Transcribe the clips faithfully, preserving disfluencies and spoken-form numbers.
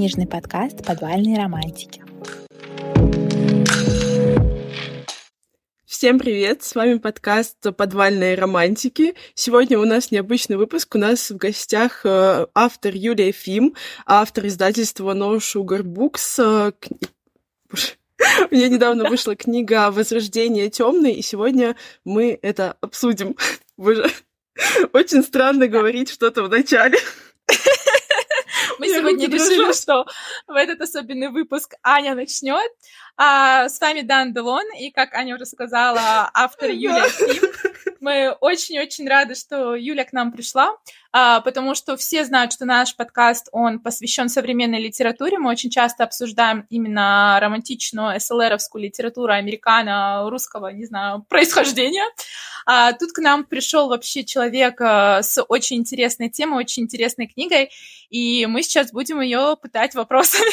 книжный подкаст «Подвальные романтики». Всем привет! С вами подкаст «Подвальные романтики». Сегодня у нас необычный выпуск. У нас в гостях автор Юлия Фим, автор издательства No Sugar Books. У меня недавно вышла книга «Возрождение тёмной», и сегодня мы это обсудим. Боже, очень странно говорить что-то в начале. Мы Я сегодня решили, что в этот особенный выпуск Аня начнет. А, с вами Дан Делон, и, как Аня уже сказала, автор Юлия Фим. Мы очень-очень рады, что Юля к нам пришла, а, потому что все знают, что наш подкаст, он посвящен современной литературе. Мы очень часто обсуждаем именно романтичную эс эл эровскую литературу американо-русского, не знаю, происхождения. А, тут к нам пришел вообще человек с очень интересной темой, очень интересной книгой, и мы сейчас будем ее пытать вопросами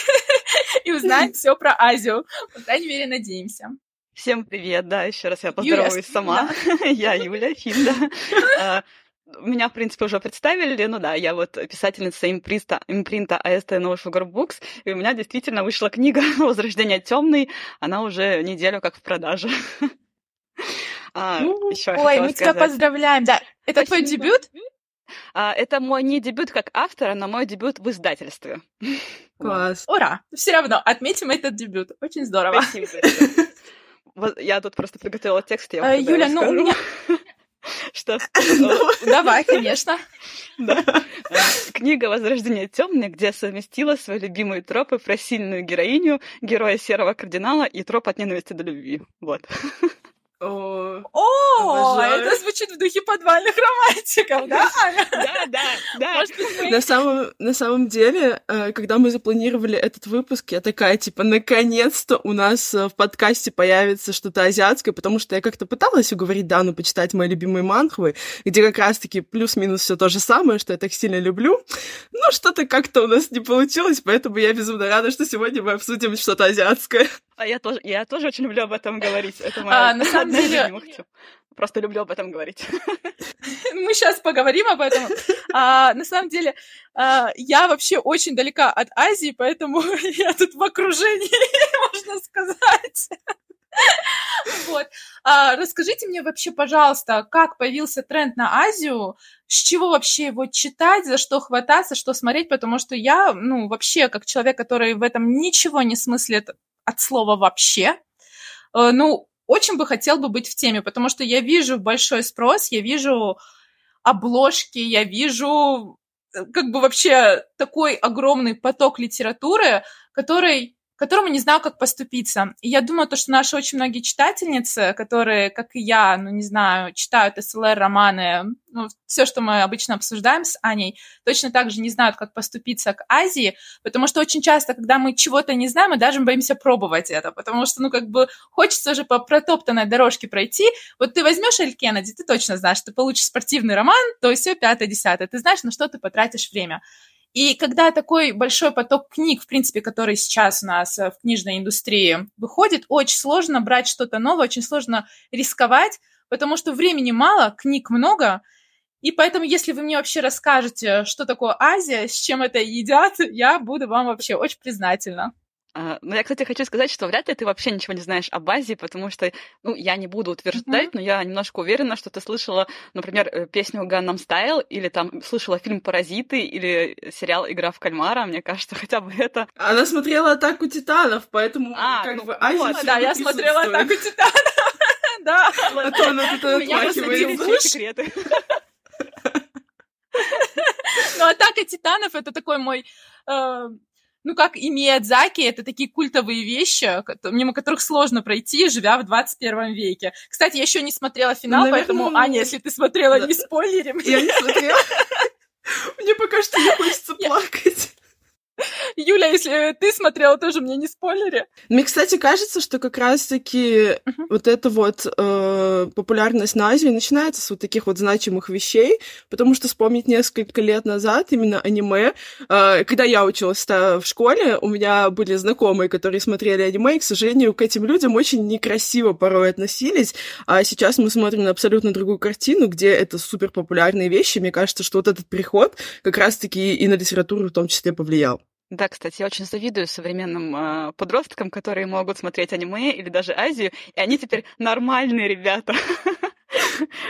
и узнать все про Азию. По крайней мере, надеемся. Всем привет, да, еще раз я поздороваюсь Юля, сама. Да. Я Юля Фим, да. Меня, в принципе, уже представили, ну да, я вот писательница имприста, импринта АСТ No Sugar Books, и у меня действительно вышла книга «Возрождение тёмной», она уже неделю как в продаже. А, ну, еще ой, мы сказать. Тебя поздравляем, да. Это Спасибо. Твой дебют? А, это мой не дебют как автора, но мой дебют в издательстве. Класс. Ура! Все равно отметим этот дебют. Очень здорово. Спасибо. Я тут просто приготовила текст, я вам а, Юля, ну у меня... Что? Давай, конечно. Книга «Возрождение тёмной», где совместила свои любимые тропы про сильную героиню, героя серого кардинала и троп от ненависти до любви. Вот. О, это звучит в духе подвальных романтиков, да? Да, да, да. На самом деле, когда мы запланировали этот выпуск, я такая, типа, наконец-то у нас в подкасте появится что-то азиатское, потому что я как-то пыталась уговорить Дану почитать мои любимые манхвы, где как раз-таки плюс-минус все то же самое, что я так сильно люблю, но что-то как-то у нас не получилось, поэтому я безумно рада, что сегодня мы обсудим что-то азиатское. А я тоже, я тоже очень люблю об этом говорить. Это моя... а, на самом деле... Просто люблю об этом говорить. Мы сейчас поговорим об этом. А, на самом деле, а, я вообще очень далека от Азии, поэтому я тут в окружении, можно сказать. Вот. А, расскажите мне вообще, пожалуйста, как появился тренд на Азию, с чего вообще его читать, за что хвататься, что смотреть, потому что я, ну, вообще, как человек, который в этом ничего не смыслит, от слова «вообще», ну, очень бы хотел бы быть в теме, потому что я вижу большой спрос, я вижу обложки, я вижу как бы вообще такой огромный поток литературы, который, которому не знаю, как поступиться. И я думаю, то, что наши очень многие читательницы, которые, как и я, ну, не знаю, читают эс эл эр-романы, ну, все, что мы обычно обсуждаем с Аней, точно так же не знают, как поступиться к Азии, потому что очень часто, когда мы чего-то не знаем, мы даже боимся пробовать это, потому что, ну, как бы хочется же по протоптанной дорожке пройти. Вот ты возьмешь Эль Кеннеди, ты точно знаешь, ты получишь спортивный роман, то все пятое-десятое, ты знаешь, на что ты потратишь время. И когда такой большой поток книг, в принципе, который сейчас у нас в книжной индустрии выходит, очень сложно брать что-то новое, очень сложно рисковать, потому что времени мало, книг много. И поэтому, если вы мне вообще расскажете, что такое Азия, с чем это едят, я буду вам вообще очень признательна. Ну, я, кстати, хочу сказать, что вряд ли ты вообще ничего не знаешь об Азии, потому что, ну, я не буду утверждать, mm-hmm. но я немножко уверена, что ты слышала, например, песню Gangnam Style, или там слышала фильм «Паразиты», или сериал «Игра в кальмара», мне кажется, хотя бы это. Она смотрела «Атаку титанов», поэтому а, как ну, бы Азия вот, да, я смотрела «Атаку титанов», да. А то она тут отмахивает. Все секреты. Ну, «Атака титанов» — это такой мой... Ну, как и Миядзаки, это такие культовые вещи, мимо которых сложно пройти, живя в двадцать первом веке. Кстати, я еще не смотрела финал, ну, наверное, поэтому, Аня, если ты смотрела, да. не спойлери мне. Я не смотрела. Мне пока что не хочется плакать. Юля, если ты смотрела, тоже мне не спойлери. Мне, кстати, кажется, что как раз-таки uh-huh. вот эта вот э, популярность на Азии начинается с вот таких вот значимых вещей, потому что вспомнить несколько лет назад именно аниме. Э, когда я училась в школе, у меня были знакомые, которые смотрели аниме, и, к сожалению, к этим людям очень некрасиво порой относились, а сейчас мы смотрим на абсолютно другую картину, где это суперпопулярные вещи. Мне кажется, что вот этот переход как раз-таки и на литературу в том числе повлиял. Да, кстати, я очень завидую современным э, подросткам, которые могут смотреть аниме или даже Азию, и они теперь нормальные ребята,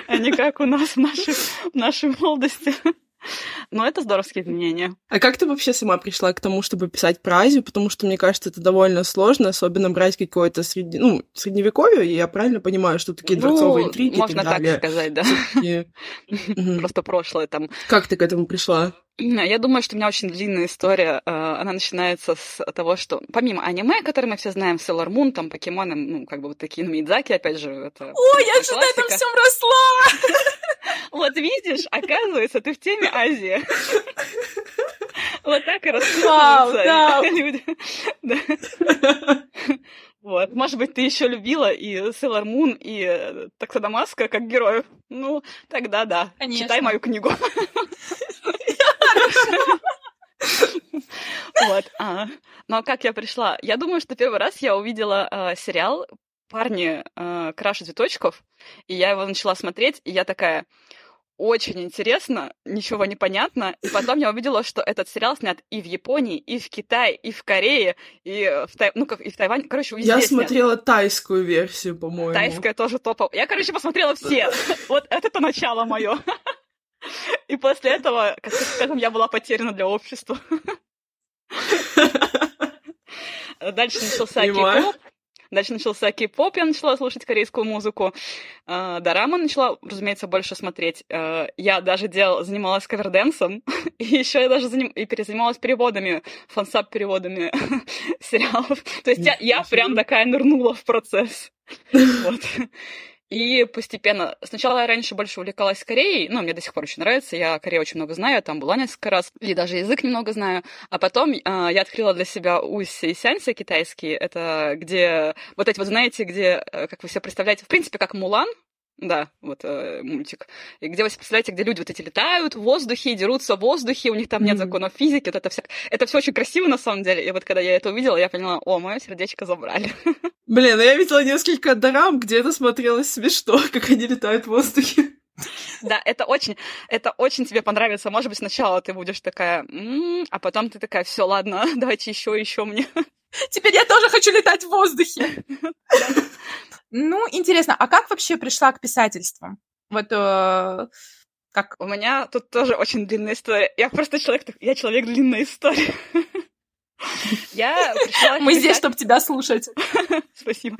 а не как у нас в нашей молодости. Но это здоровские изменения. А как ты вообще сама пришла к тому, чтобы писать про Азию? Потому что, мне кажется, это довольно сложно, особенно брать какое-то сред... ну, средневековье, я правильно понимаю, что такие дворцовые ну, интриги можно и так, так сказать, да. Просто прошлое там. Как ты к этому пришла? Я думаю, что у меня очень длинная история. Она начинается с того, что помимо аниме, которое мы все знаем, Сейлор Мун, там, покемоны, ну, как бы вот такие, ну, Мидзаки, опять же, это... Ой, я же на этом всем росла! Вот видишь, оказывается, ты в теме Азии. Вот так и рассказываются. Вот. Может быть, ты еще любила и Сейлор Мун, и Таксадамаска как героев. Ну, тогда да. Читай мою книгу. Вот. Ну а как я пришла? Я думаю, что первый раз я увидела сериал «Парни Краша цветочков», и я его начала смотреть, и я такая: очень интересно, ничего не понятно. И потом я увидела, что этот сериал снят и в Японии, и в Китае, и в Корее, и в, Тай... ну, как... и в Тайване. Короче, везде Я снят. смотрела тайскую версию, по-моему. Тайская тоже топовая. Я, короче, посмотрела все. Вот это-то начало мое. И после этого, как скажем, я была потеряна для общества. Дальше начался кей-поп. Дальше начался кей-поп, я начала слушать корейскую музыку. Дорамы начала, разумеется, больше смотреть. Я даже делала, занималась каверденсом, и еще я даже заним... и перезанималась переводами, фансаб-переводами сериалов. То есть я, я прям такая нырнула в процесс. Вот. И постепенно... Сначала я раньше больше увлекалась Кореей, ну, мне до сих пор очень нравится, я Корею очень много знаю, я там была несколько раз, и даже язык немного знаю. А потом э, я открыла для себя Уси и Сяньцы китайские, это где... Вот эти вот, знаете, где, как вы себе представляете, в принципе, как Мулан, да, вот э, мультик, и где вы себе представляете, где люди вот эти летают в воздухе, дерутся в воздухе, у них там нет mm-hmm. законов физики, вот это все... Это все очень красиво, на самом деле, и вот когда я это увидела, я поняла: о, мое сердечко забрали. Блин, я видела несколько дорам, где это смотрелось смешно, как они летают в воздухе. Да, это очень, это очень тебе понравится. Может быть, сначала ты будешь такая, м-м", а потом ты такая: все, ладно, давайте еще, еще мне. Теперь я тоже хочу летать в воздухе. Ну, интересно, а как вообще пришла к писательству? Вот как? У меня тут тоже очень длинная история. Я просто человек, я человек длинной истории. Я пришла... Мы здесь, чтобы тебя слушать. Спасибо.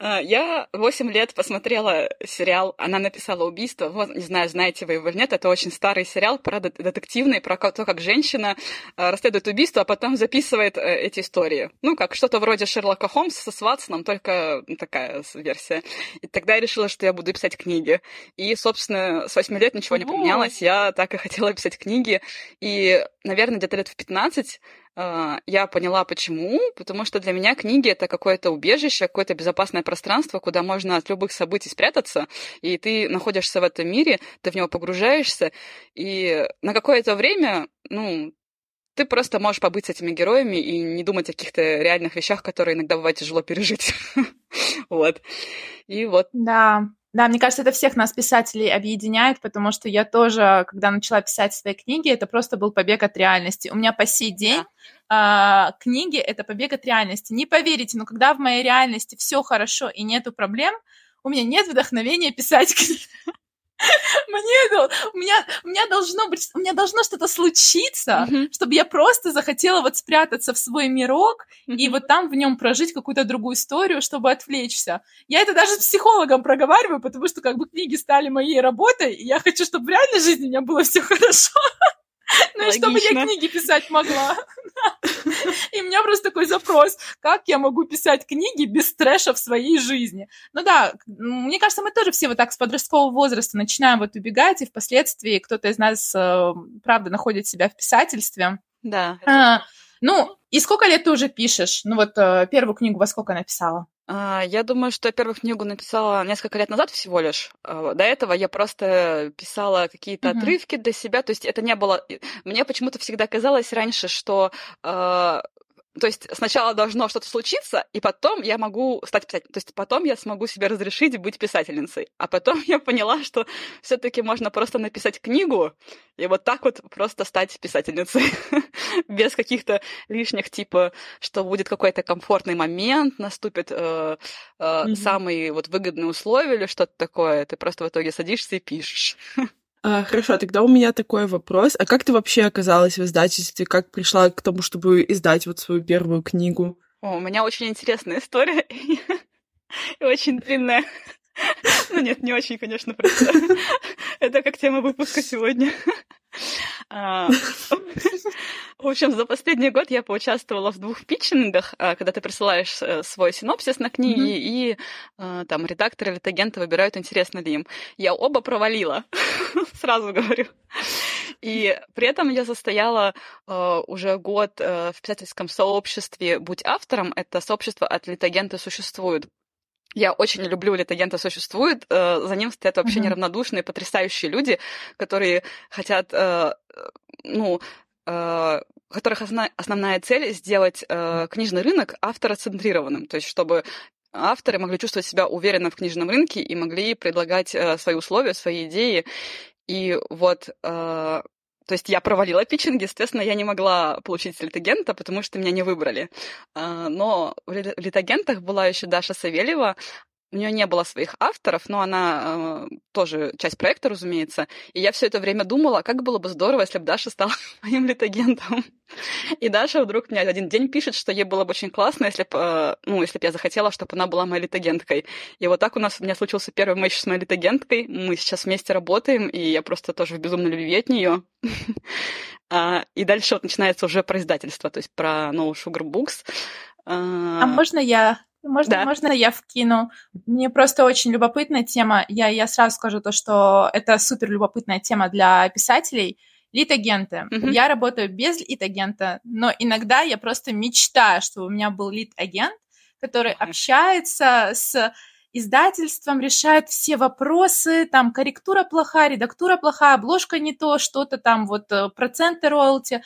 Я восемь лет посмотрела сериал, она написала «Убийство». Вот, не знаю, знаете вы его или нет, это очень старый сериал, про детективный, про то, как женщина расследует убийство, а потом записывает эти истории. Ну, как что-то вроде Шерлока Холмса с Ватсоном, только такая версия. И тогда я решила, что я буду писать книги. И, собственно, с восьми лет ничего не поменялось, я так и хотела писать книги. И, наверное, где-то лет в пятнадцать я поняла, почему. Потому что для меня книги — это какое-то убежище, какое-то безопасное пространство, куда можно от любых событий спрятаться, и ты находишься в этом мире, ты в него погружаешься, и на какое-то время, ну, ты просто можешь побыть с этими героями и не думать о каких-то реальных вещах, которые иногда бывает тяжело пережить. Вот. И вот. Да. Да, мне кажется, это всех нас, писателей, объединяет, потому что я тоже, когда начала писать свои книги, это просто был побег от реальности. У меня по сей день э, книги — это побег от реальности. Не поверите, но когда в моей реальности все хорошо и нету проблем, у меня нет вдохновения писать книги. Мне, у, меня, у, меня должно быть, у меня должно что-то случиться, mm-hmm. чтобы я просто захотела вот спрятаться в свой мирок mm-hmm. и вот там в нем прожить какую-то другую историю, чтобы отвлечься. Я это даже с психологом проговариваю, потому что как бы книги стали моей работой, и я хочу, чтобы в реальной жизни у меня было все хорошо. Ну и чтобы я книги писать могла. И у меня просто такой запрос: как я могу писать книги без трэша в своей жизни? Ну да, мне кажется, мы тоже все вот так с подросткового возраста начинаем вот убегать, и впоследствии кто-то из нас, правда, находит себя в писательстве. Да. Ну, и сколько лет ты уже пишешь? Ну вот первую книгу во сколько написала? Я думаю, что я первую книгу написала несколько лет назад всего лишь. До этого я просто писала какие-то mm-hmm. отрывки для себя. То есть это не было... Мне почему-то всегда казалось раньше, что... То есть сначала должно что-то случиться, и потом я могу стать писателем. То есть потом я смогу себе разрешить быть писательницей. А потом я поняла, что все-таки можно просто написать книгу и вот так вот просто стать писательницей. Без каких-то лишних, типа, что будет какой-то комфортный момент, наступит э, э, mm-hmm. самые вот выгодные условия или что-то такое. Ты просто в итоге садишься и пишешь. А, хорошо, тогда у меня такой вопрос. А как ты вообще оказалась в издательстве? Как пришла к тому, чтобы издать вот свою первую книгу? О, у меня очень интересная история. И очень длинная. Ну нет, не очень, конечно, просто. Это как тема выпуска сегодня. В общем, за последний год я поучаствовала в двух питчингах, когда ты присылаешь свой синопсис на книги, mm-hmm. и там редакторы, литагенты выбирают, интересно ли им. Я оба провалила, сразу говорю. И при этом я состояла э, уже год э, в писательском сообществе «Будь автором». Это сообщество от «Литагента существует». Я очень люблю «Литагента существует». Э, за ним стоят вообще mm-hmm. неравнодушные, потрясающие люди, которые хотят... Э, ну, которых основная цель — сделать книжный рынок автороцентрированным, то есть чтобы авторы могли чувствовать себя уверенно в книжном рынке и могли предлагать свои условия, свои идеи. И вот... То есть я провалила питчинги, естественно, я не могла получить литагента, потому что меня не выбрали. Но в литагентах была еще Даша Савельева. У нее не было своих авторов, но она э, тоже часть проекта, разумеется. И я все это время думала, как было бы здорово, если бы Даша стала моим литагентом. И Даша вдруг мне один день пишет, что ей было бы очень классно, если бы э, ну, если бы я захотела, чтобы она была моей литагенткой. И вот так у нас у меня случился первый матч с моей литагенткой. Мы сейчас вместе работаем, и я просто тоже в безумной любви от нее. И дальше вот начинается уже про издательство, то есть про No Sugar Books. А можно я... Можно, да. можно я вкину? Мне просто очень любопытная тема. Я, я сразу скажу то, что это супер любопытная тема для писателей. Литагенты. Mm-hmm. Я работаю без литагента, но иногда я просто мечтаю, чтобы у меня был литагент, который mm-hmm. общается с издательством, решает все вопросы, там корректура плохая, редактура плохая, обложка не то, что-то там вот проценты роялти.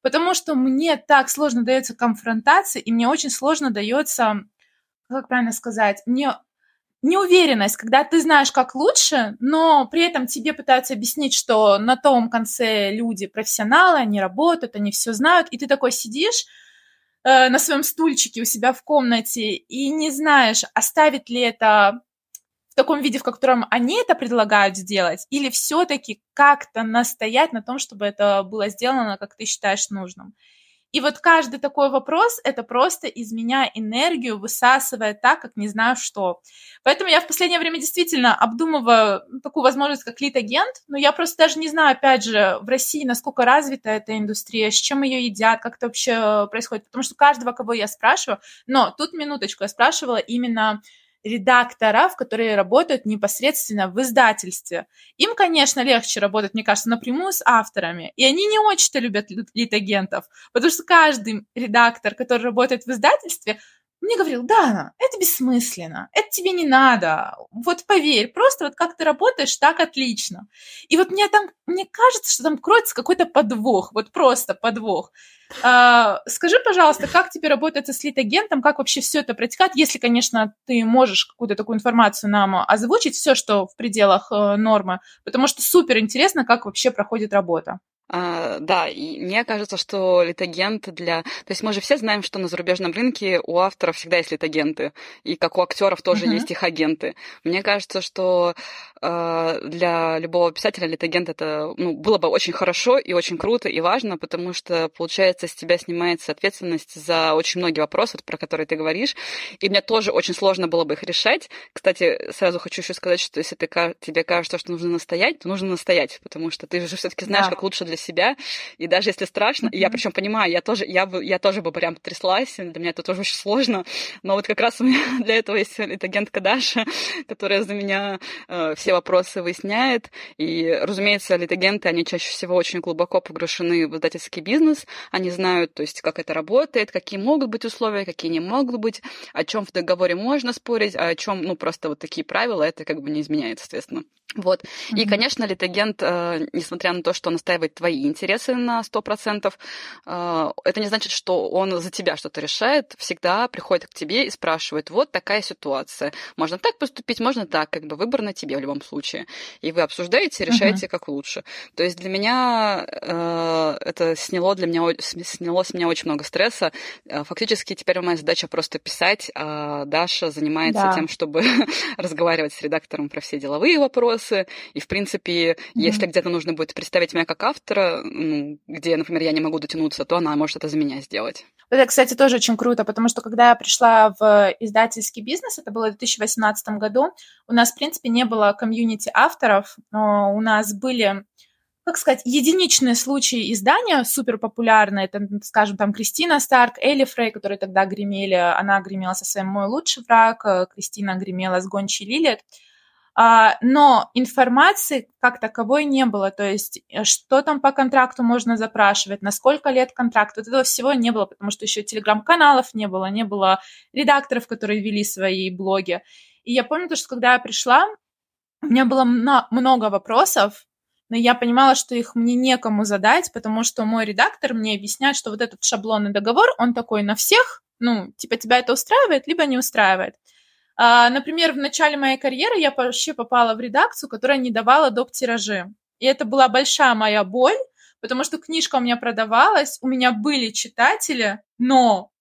Потому что мне так сложно дается конфронтация, и мне очень сложно дается... Как правильно сказать? Не, неуверенность, когда ты знаешь, как лучше, но при этом тебе пытаются объяснить, что на том конце люди профессионалы, они работают, они все знают, и ты такой сидишь э, на своем стульчике у себя в комнате и не знаешь, оставить ли это в таком виде, в котором они это предлагают сделать, или все-таки как-то настоять на том, чтобы это было сделано, как ты считаешь нужным. И вот каждый такой вопрос, это просто из меня энергию высасывает так, как не знаю что. Поэтому я в последнее время действительно обдумываю такую возможность, как литагент, но я просто даже не знаю, опять же, в России, насколько развита эта индустрия, с чем ее едят, как это вообще происходит. Потому что каждого, кого я спрашиваю, но тут минуточку, я спрашивала именно редакторов, которые работают непосредственно в издательстве. Им, конечно, легче работать, мне кажется, напрямую с авторами, и они не очень-то любят литагентов, потому что каждый редактор, который работает в издательстве, мне говорил: «Дана, это бессмысленно, это тебе не надо, вот поверь, просто вот как ты работаешь, так отлично». И вот мне там, мне кажется, что там кроется какой-то подвох, вот просто подвох. А, скажи, пожалуйста, как тебе работается с литагентом, как вообще все это протекает, если, конечно, ты можешь какую-то такую информацию нам озвучить, все, что в пределах нормы, потому что супер интересно, как вообще проходит работа. Uh, да, и мне кажется, что литагент для... То есть мы же все знаем, что на зарубежном рынке у авторов всегда есть литагенты, и как у актеров тоже uh-huh. есть их агенты. Мне кажется, что uh, для любого писателя литагент это ну, было бы очень хорошо и очень круто и важно, потому что, получается, с тебя снимается ответственность за очень многие вопросы, про которые ты говоришь, и мне тоже очень сложно было бы их решать. Кстати, сразу хочу еще сказать, что если ты, тебе кажется, что нужно настоять, то нужно настоять, потому что ты же все-таки знаешь, yeah. как лучше для себя, и даже если страшно, mm-hmm. я причем понимаю, я тоже, я, бы, я тоже бы прям тряслась, для меня это тоже очень сложно, но вот как раз у меня для этого есть литагентка Даша, которая за меня э, все вопросы выясняет, и, разумеется, литагенты, они чаще всего очень глубоко погружены в издательский бизнес, они знают, то есть, как это работает, какие могут быть условия, какие не могут быть, о чем в договоре можно спорить, а о чем, ну, просто вот такие правила, это как бы не изменяет, соответственно. Вот. Mm-hmm. И, конечно, Литагент, несмотря на то, что настаивает твои интересы на сто процентов, это не значит, что он за тебя что-то решает, всегда приходит к тебе и спрашивает, вот такая ситуация, можно так поступить, можно так, как бы выбор на тебе в любом случае. И вы обсуждаете, решаете, mm-hmm. как лучше. То есть для меня это сняло, для меня, сняло с меня очень много стресса. Фактически теперь моя задача просто писать, а Даша занимается да. тем, чтобы разговаривать с редактором про все деловые вопросы. И, в принципе, mm-hmm. если где-то нужно будет представить меня как автора, ну, где, например, я не могу дотянуться, то она может это за меня сделать. Это, кстати, тоже очень круто, потому что, когда я пришла в издательский бизнес, это было в две тысячи восемнадцатом году, у нас, в принципе, не было комьюнити авторов, но у нас были, как сказать, единичные случаи издания, суперпопулярные, это, скажем, там Кристина Старк, Эли Фрей, которые тогда гремели, она гремела со своим «Мой лучший враг», Кристина гремела с «Гончий лилит», но информации как таковой не было, то есть что там по контракту можно запрашивать, на сколько лет контракт, вот этого всего не было, потому что еще телеграм-каналов не было, не было редакторов, которые вели свои блоги. И я помню то, что когда я пришла, у меня было много вопросов, но я понимала, что их мне некому задать, потому что мой редактор мне объясняет, что вот этот шаблонный договор, он такой на всех, ну, типа тебя это устраивает, либо не устраивает. Например, в начале моей карьеры я вообще попала в редакцию, которая не давала доп-тиражи. И это была большая моя боль, потому что книжка у меня продавалась, у меня были читатели, но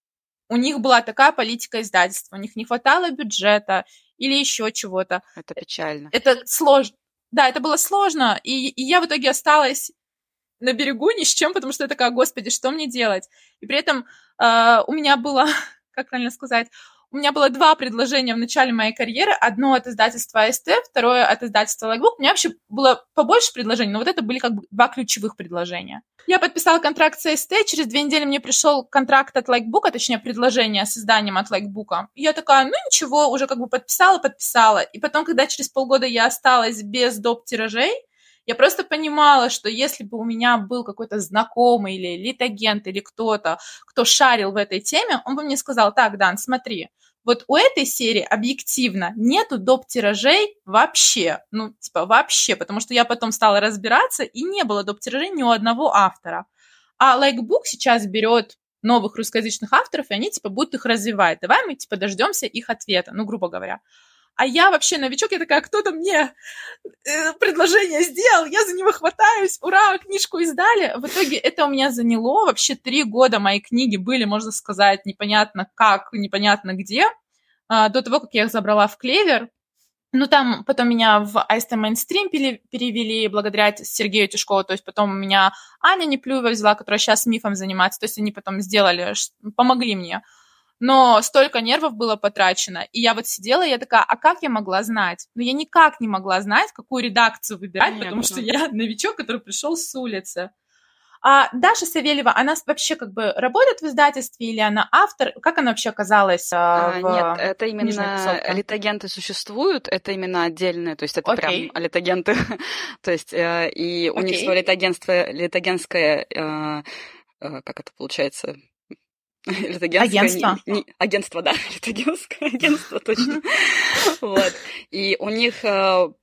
у них была такая политика издательства, у них не хватало бюджета или еще чего-то. Это печально. Это сложно. Да, это было сложно, и, и я в итоге осталась на берегу ни с чем, потому что я такая, господи, что мне делать? И при этом э, у меня было, как правильно сказать... У меня было два предложения в начале моей карьеры. Одно от издательства АСТ, второе от издательства Лайкбук. У меня вообще было побольше предложений, но вот это были как бы два ключевых предложения. Я подписала контракт с АСТ, через две недели мне пришел контракт от Лайкбука, точнее предложение с изданием от Лайкбука. Я такая, ну ничего, уже как бы подписала, подписала. И потом, когда через полгода я осталась без доп-тиражей, я просто понимала, что если бы у меня был какой-то знакомый или литагент, или кто-то, кто шарил в этой теме, он бы мне сказал, так, Дан, смотри, вот у этой серии объективно нету доп-тиражей вообще, ну, типа вообще, потому что я потом стала разбираться, и не было доп-тиражей ни у одного автора. А Лайкбук сейчас берет новых русскоязычных авторов, и они, типа, будут их развивать. Давай мы, типа, дождемся их ответа, ну, грубо говоря. А я вообще новичок, я такая, кто-то мне предложение сделал, я за него хватаюсь, ура, книжку издали. В итоге это у меня заняло, вообще три года мои книги были, можно сказать, непонятно как, непонятно где, до того, как я их забрала в Клевер. Ну, там потом меня в АСТ Мейнстрим перевели благодаря Сергею Тишкову, то есть потом у меня Аня Неплюева взяла, которая сейчас мифом занимается, то есть они потом сделали, помогли мне. Но столько нервов было потрачено. И я вот сидела, и я такая, а как я могла знать? Но я никак не могла знать, какую редакцию выбирать, Понятно. Потому что я новичок, который пришел с улицы. А Даша Савельева, она вообще как бы работает в издательстве или она автор? Как она вообще оказалась а, в Нет, это именно «Литагенты существуют», это именно отдельные, то есть это okay. прям литагенты. то есть и у okay. них свое литагентство, литагентское, как это получается... Агентство. Не, не, агентство, да, литагентское агентство, точно. вот. И у них, в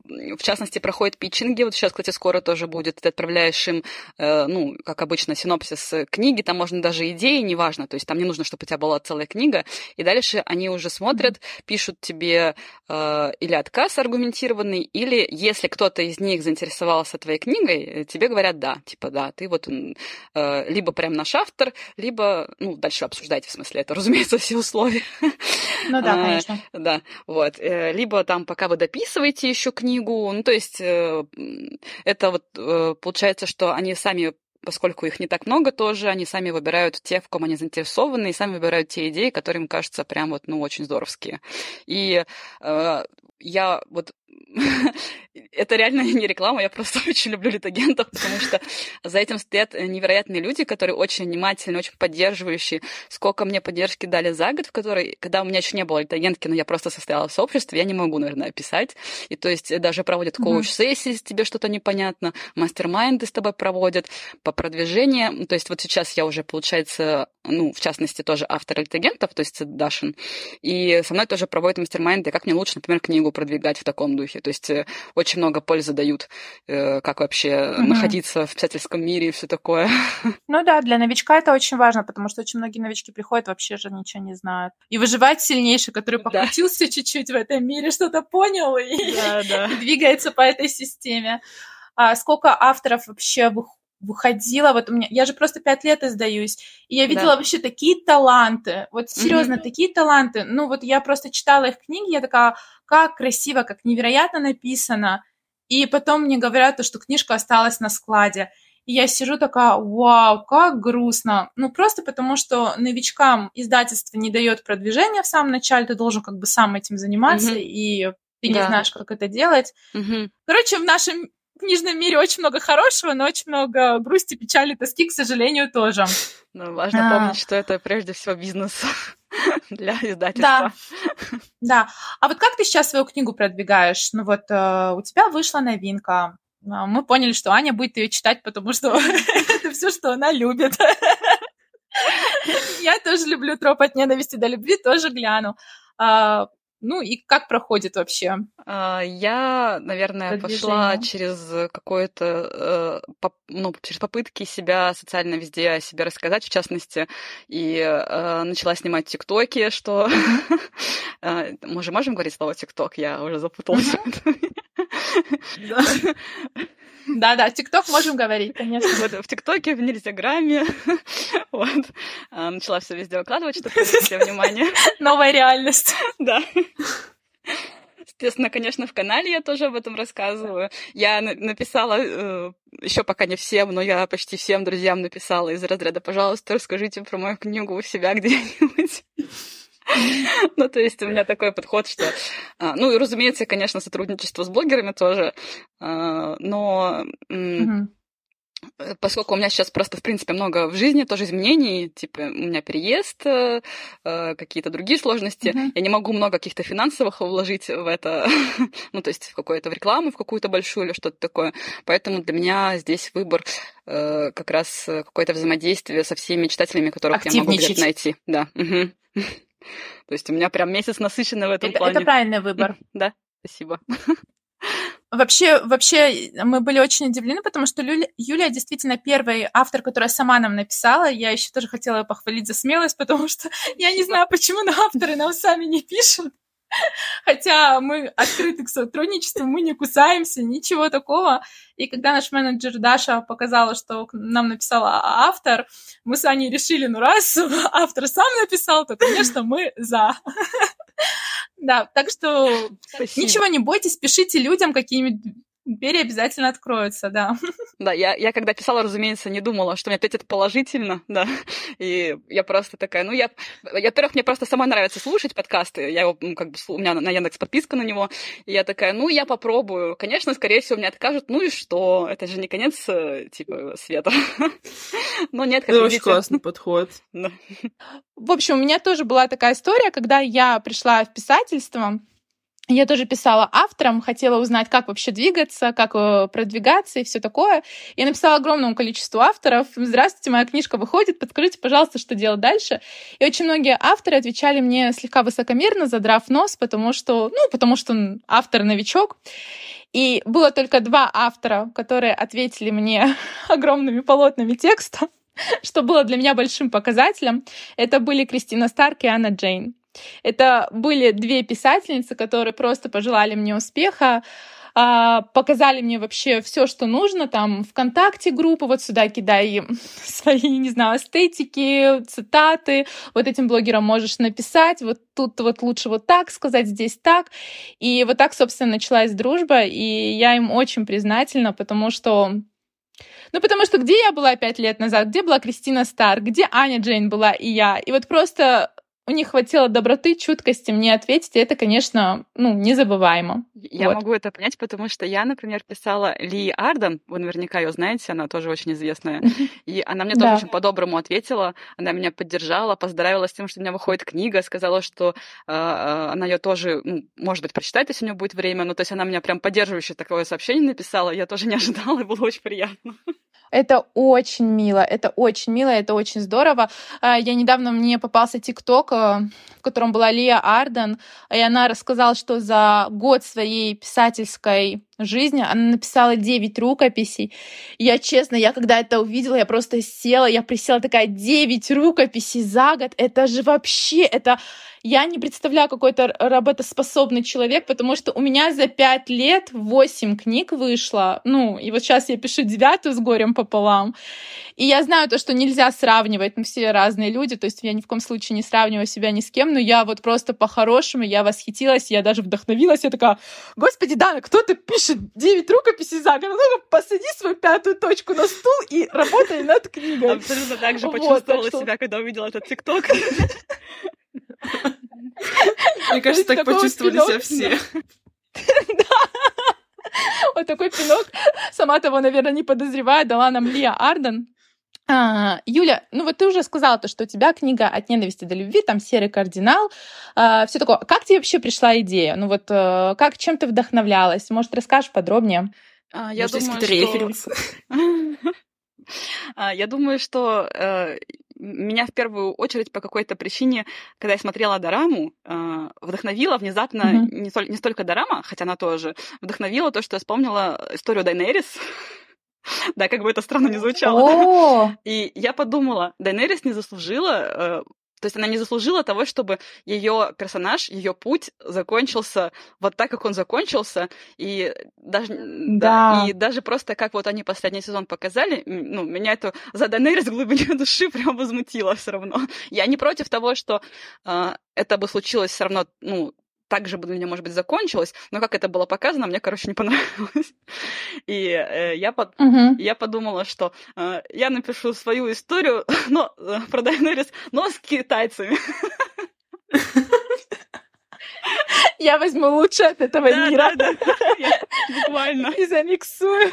частности, проходят питчинги, вот сейчас, кстати, скоро тоже будет, ты отправляешь им, ну, как обычно, синопсис книги, там можно даже идеи, неважно, то есть там не нужно, чтобы у тебя была целая книга, и дальше они уже смотрят, пишут тебе или отказ аргументированный, или если кто-то из них заинтересовался твоей книгой, тебе говорят «да», типа «да», ты вот либо прям наш автор, либо, ну, дальше обсуждать, в смысле, это, разумеется, все условия. Ну да, конечно. А, да, вот. Либо там пока вы дописываете еще книгу, ну то есть это вот получается, что они сами, поскольку их не так много тоже, они сами выбирают те, в ком они заинтересованы, и сами выбирают те идеи, которые им кажутся прям вот, ну, очень здоровские. И я вот... Это реально не реклама, я просто очень люблю литагентов, потому что за этим стоят невероятные люди, которые очень внимательны, очень поддерживающие. Сколько мне поддержки дали за год, в которой, когда у меня еще не было литагентки, но я просто состояла в сообществе, я не могу, наверное, писать. И то есть даже проводят коуч-сессии, если тебе что-то непонятно, мастер-майнды с тобой проводят, по продвижения. То есть вот сейчас я уже, получается, ну, в частности, тоже автор «Литагентов», то есть Дашин, и со мной тоже проводят мастер-майнды, как мне лучше, например, книгу продвигать в таком духе. То есть очень много пользы дают, как вообще mm-hmm. находиться в писательском мире и все такое. Ну да, для новичка это очень важно, потому что очень многие новички приходят, вообще же ничего не знают. И выживать сильнейший, который покрутился да. чуть-чуть в этом мире, что-то понял и, да, да. и двигается по этой системе. А сколько авторов вообще выходило? Вот у меня, я же просто пять лет издаюсь, и я видела да. вообще такие таланты, вот серьезно, mm-hmm. такие таланты. Ну вот я просто читала их книги, я такая, как красиво, как невероятно написано. И потом мне говорят, что книжка осталась на складе. И я сижу такая, вау, как грустно. Ну, просто потому, что новичкам издательство не дает продвижения в самом начале, ты должен как бы сам этим заниматься, mm-hmm. и ты да. не знаешь, как это делать. Mm-hmm. Короче, в нашем книжном мире очень много хорошего, но очень много грусти, печали, тоски, к сожалению, тоже. Ну, важно а. помнить, что это прежде всего бизнес для издательства. Да. да. А вот как ты сейчас свою книгу продвигаешь? Ну вот э, у тебя вышла новинка. Мы поняли, что Аня будет ее читать, потому что это все, что она любит. Я тоже люблю троп от ненависти до любви, тоже гляну. Ну и как проходит вообще? Я, наверное, продвижение. пошла через какое-то, ну, через попытки себя социально везде о себе рассказать, в частности, и начала снимать тиктоки, что... Мы же можем говорить слово тикток? Я уже запуталась. Да-да, ТикТок можем говорить, конечно. Вот, в ТикТоке, в Нильзяграме. Вот. Начала все везде выкладывать, чтобы привлечь внимание. Новая реальность. Да. Естественно, конечно, в канале я тоже об этом рассказываю. Я написала э, еще пока не всем, но я почти всем друзьям написала из разряда «Пожалуйста, расскажите про мою книгу у себя где-нибудь». Ну, то есть у меня такой подход, что... Ну, и, разумеется, конечно, сотрудничество с блогерами тоже, но... Поскольку у меня сейчас просто, в принципе, много в жизни тоже изменений, типа у меня переезд, какие-то другие сложности, mm-hmm. я не могу много каких-то финансовых вложить в это, ну, то есть в какую-то рекламу, в какую-то большую или что-то такое, поэтому для меня здесь выбор как раз какое-то взаимодействие со всеми читателями, которых я могу где-то найти. Да. То есть у меня прям месяц насыщенный в этом плане. Это правильный выбор. Да, спасибо. Вообще, вообще, мы были очень удивлены, потому что Лю... Юлия действительно первый автор, которая сама нам написала. Я еще тоже хотела ее похвалить за смелость, потому что я не знаю, почему на авторы нам сами не пишут. Хотя мы открыты к сотрудничеству, мы не кусаемся, ничего такого. И когда наш менеджер Даша показала, что нам написала автор, мы с Аней решили, ну раз автор сам написал, то, конечно, мы за. Да, так что Спасибо. Ничего не бойтесь, пишите людям, какие-нибудь двери обязательно откроются, да. Да, я, я когда писала, разумеется, не думала, что мне ответят положительно, да, и я просто такая, ну, я, я во-первых, мне просто сама нравится слушать подкасты, я его, как бы, у меня на Яндекс подписка на него, и я такая, ну, я попробую, конечно, скорее всего, мне откажут, ну и что, это же не конец, типа, света, но нет, как видите. Это очень классный подход. В общем, у меня тоже была такая история, когда я пришла в писательство. Я тоже писала авторам, хотела узнать, как вообще двигаться, как продвигаться и все такое. Я написала огромному количеству авторов. «Здравствуйте, моя книжка выходит, подскажите, пожалуйста, что делать дальше». И очень многие авторы отвечали мне слегка высокомерно, задрав нос, потому что, ну, потому что автор новичок. И было только два автора, которые ответили мне огромными полотнами текста, что было для меня большим показателем. Это были Кристина Старк и Анна Джейн. Это были две писательницы, которые просто пожелали мне успеха, показали мне вообще все, что нужно, там, ВКонтакте группы, вот сюда кидай свои, не знаю, эстетики, цитаты, вот этим блогерам можешь написать, вот тут вот лучше вот так сказать, здесь так. И вот так, собственно, началась дружба, и я им очень признательна, потому что... Ну, потому что где я была пять лет назад, где была Кристина Старк, где Аня Джейн была и я, и вот просто... У них хватило доброты, чуткости мне ответить, и это, конечно, ну, незабываемо. Я вот. могу это понять, потому что я, например, писала Лии Арден, вы наверняка ее знаете, она тоже очень известная, и она мне тоже да. очень по-доброму ответила, она меня поддержала, поздравила с тем, что у меня выходит книга, сказала, что э, она ее тоже, ну, может быть, прочитает, если у нее будет время, ну, то есть она меня прям поддерживающее такое сообщение написала, я тоже не ожидала, и было очень приятно. Это очень мило, это очень мило, это очень здорово. Я недавно, мне попался ТикТок, в котором была Лия Арден, и она рассказала, что за год своей писательской жизни она написала девять рукописей. Я, честно, я когда это увидела, я просто села, я присела такая, девять рукописей за год, это же вообще, это... Я не представляю, какой-то работоспособный человек, потому что у меня за пять лет восемь книг вышло. Ну, и вот сейчас я пишу девятую с горем пополам. И я знаю то, что нельзя сравнивать. Мы все разные люди, то есть я ни в коем случае не сравниваю себя ни с кем, но я вот просто по-хорошему, я восхитилась, я даже вдохновилась. Я такая, господи, Дана, кто-то пишет девять рукописей за год. Ну-ка, посади свою пятую точку на стул и работай над книгой. Абсолютно так же почувствовала себя, когда увидела этот ТикТок. Мне кажется, так почувствовали себя все. Вот такой пинок. Сама того, наверное, не подозревая, дала нам Лия Арден. А, Юля, ну вот ты уже сказала то, что у тебя книга «От ненависти до любви», там «Серый кардинал», а, все такое. Как тебе вообще пришла идея? Ну вот как, чем ты вдохновлялась? Может, расскажешь подробнее? А, я Может, думаю, есть какие-то референсы? Я думаю, что... Меня в первую очередь по какой-то причине, когда я смотрела дораму, э, вдохновила внезапно, mm-hmm. не, столь, не столько дорама, хотя она тоже, вдохновила то, что я вспомнила историю Дайнерис. Да, как бы это странно не звучало. Oh. И я подумала, Дайнерис не заслужила... Э, То есть она не заслужила того, чтобы ее персонаж, ее путь закончился вот так, как он закончился, и даже, да. Да, и даже просто как вот они последний сезон показали, ну, меня это за Дайнерис в глубине души прям возмутило все равно. Я не против того, что э, это бы случилось все равно, ну, так же бы для меня, может быть, закончилось, но как это было показано, мне, короче, не понравилось. И э, я, под... uh-huh. я подумала, что э, я напишу свою историю но, э, про Дайнерис, но с китайцами. Я возьму лучше от этого мира. Буквально. И замиксую.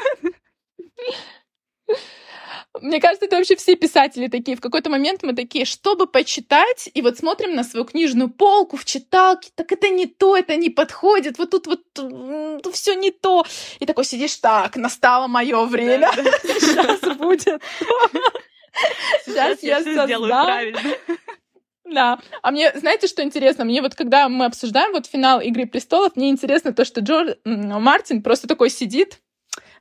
Мне кажется, это вообще все писатели такие. В какой-то момент мы такие, чтобы почитать, и вот смотрим на свою книжную полку в читалке, так это не то, это не подходит, вот тут вот тут все не то. И такой сидишь, так, настало мое время, сейчас будет. Сейчас я все сделаю правильно. Да. А мне, знаете, что интересно? Мне вот, когда мы обсуждаем вот финал «Игры престолов», мне интересно то, что Джордж Мартин просто такой сидит,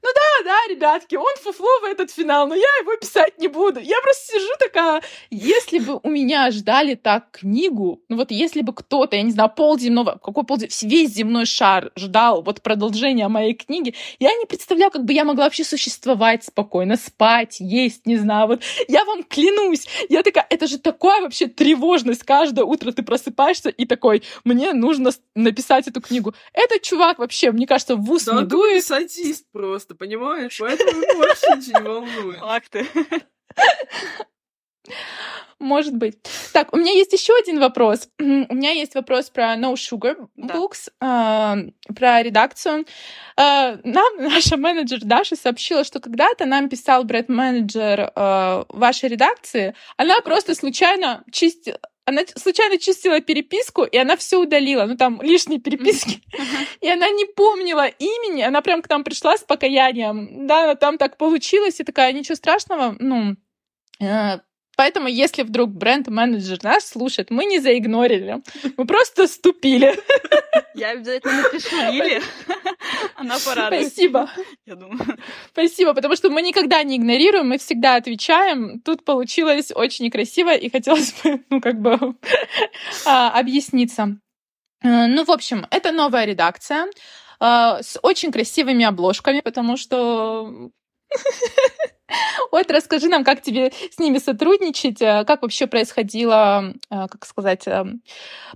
ну да, да, ребятки, он фуфло в этот финал, но я его писать не буду. Я просто сижу такая, если бы у меня ждали так книгу, ну вот если бы кто-то, я не знаю, полземного, какой полземного, весь земной шар ждал вот продолжения моей книги, я не представляю, как бы я могла вообще существовать спокойно, спать, есть, не знаю, вот я вам клянусь, я такая, это же такая вообще тревожность, каждое утро ты просыпаешься и такой, мне нужно написать эту книгу. Этот чувак вообще, мне кажется, в ус не дует. Да, садист просто. Ты понимаешь? Поэтому его вообще ничего не волнует. Ах ты. Может быть. Так, у меня есть еще один вопрос. У меня есть вопрос про No Sugar Books, да. э, про редакцию. Э, нам наша менеджер Даша сообщила, что когда-то нам писал бренд-менеджер э, вашей редакции. Она просто случайно чистила... Она случайно чистила переписку, и она все удалила. Ну, там лишние переписки. Uh-huh. И она не помнила имени. Она прям к нам пришла с покаянием. Да, там так получилось. И такая, ничего страшного. Ну, поэтому, если вдруг бренд-менеджер нас слушает, мы не заигнорили. Мы просто ступили. Я обязательно напишу Лиле. Она порадуется. Спасибо. Я думаю. Спасибо, потому что мы никогда не игнорируем, мы всегда отвечаем. Тут получилось очень некрасиво, и хотелось бы, ну, как бы, объясниться. Ну, в общем, это новая редакция с очень красивыми обложками, потому что... Вот расскажи нам, как тебе с ними сотрудничать, как вообще происходило, как сказать,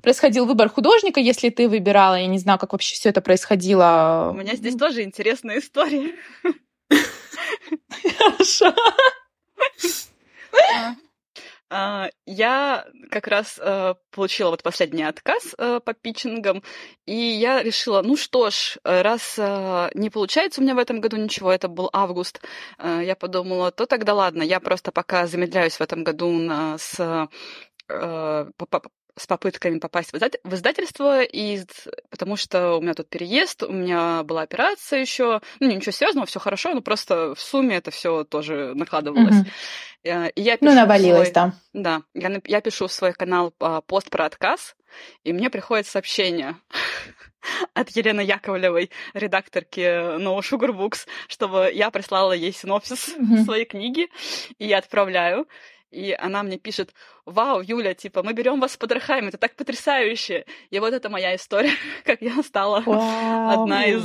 происходил выбор художника, если ты выбирала, я не знаю, как вообще все это происходило. У меня здесь тоже интересная история. Хорошо. Я как раз получила вот последний отказ по питчингам, и я решила, ну что ж, раз не получается у меня в этом году ничего, это был август, я подумала, то тогда ладно, я просто пока замедляюсь в этом году на, с... с попытками попасть в издательство, и потому что у меня тут переезд, у меня была операция еще, ну ничего серьезного, все хорошо, но просто в сумме это все тоже накладывалось. Угу. И я пишу ну, навалилось свой... там. Да, я, я пишу в свой канал пост про отказ, и мне приходит сообщение от Елены Яковлевой, редакторки No Sugar Books, чтобы я прислала ей синопсис угу. своей книги, и я отправляю. И она мне пишет: «Вау, Юля, типа, мы берем вас под Рахайм, это так потрясающе!» И вот это моя история, как я стала wow. одна из...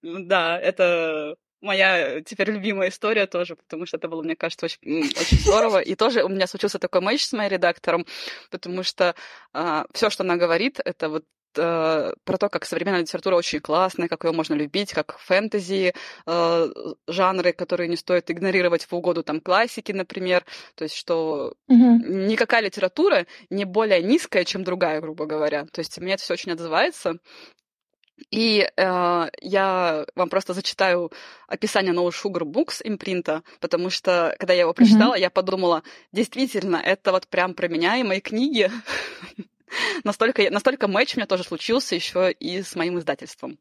Да, это моя теперь любимая история тоже, потому что это было, мне кажется, очень, очень здорово. И тоже у меня случился такой матч с моим редактором, потому что а, все, что она говорит, это вот про то, как современная литература очень классная, как ее можно любить, как фэнтези, жанры, которые не стоит игнорировать в угоду там классики, например. То есть, что угу. никакая литература не более низкая, чем другая, грубо говоря. То есть, мне это все очень отзывается. И э, я вам просто зачитаю описание No Sugar Books импринта, потому что, когда я его прочитала, угу. я подумала, действительно, это вот прям про меня и мои книги. Настолько, настолько мэтч у меня тоже случился еще и с моим издательством.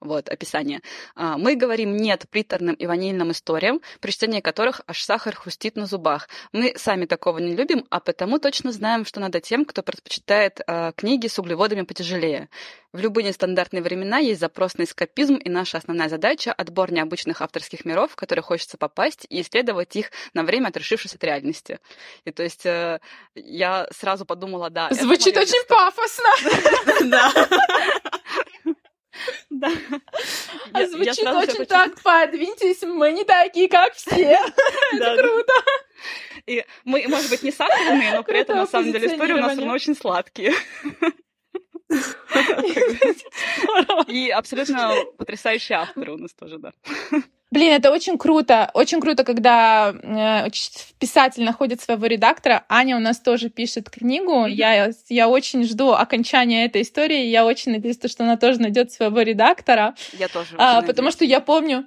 Вот, описание. «Мы говорим «нет» приторным и ванильным историям, при чтении которых аж сахар хрустит на зубах. Мы сами такого не любим, а потому точно знаем, что надо тем, кто предпочитает э, книги с углеводами потяжелее. В любые нестандартные времена есть запрос на эскапизм, и наша основная задача — отбор необычных авторских миров, в которые хочется попасть, и исследовать их на время, отрешившись от реальности». И то есть э, я сразу подумала, да... Звучит это очень пафосно. Да. А звучит очень так, подвиньтесь, мы не такие, как все. Это круто. И мы, может быть, не сахарные, но при этом, на самом деле, истории у нас все равно очень сладкие. И абсолютно потрясающий автор у нас тоже, да. Блин, это очень круто. Очень круто, когда э, писатель находит своего редактора. Аня у нас тоже пишет книгу. Mm-hmm. Я, я очень жду окончания этой истории. Я очень надеюсь, что она тоже найдет своего редактора. Я тоже. А, потому что я помню,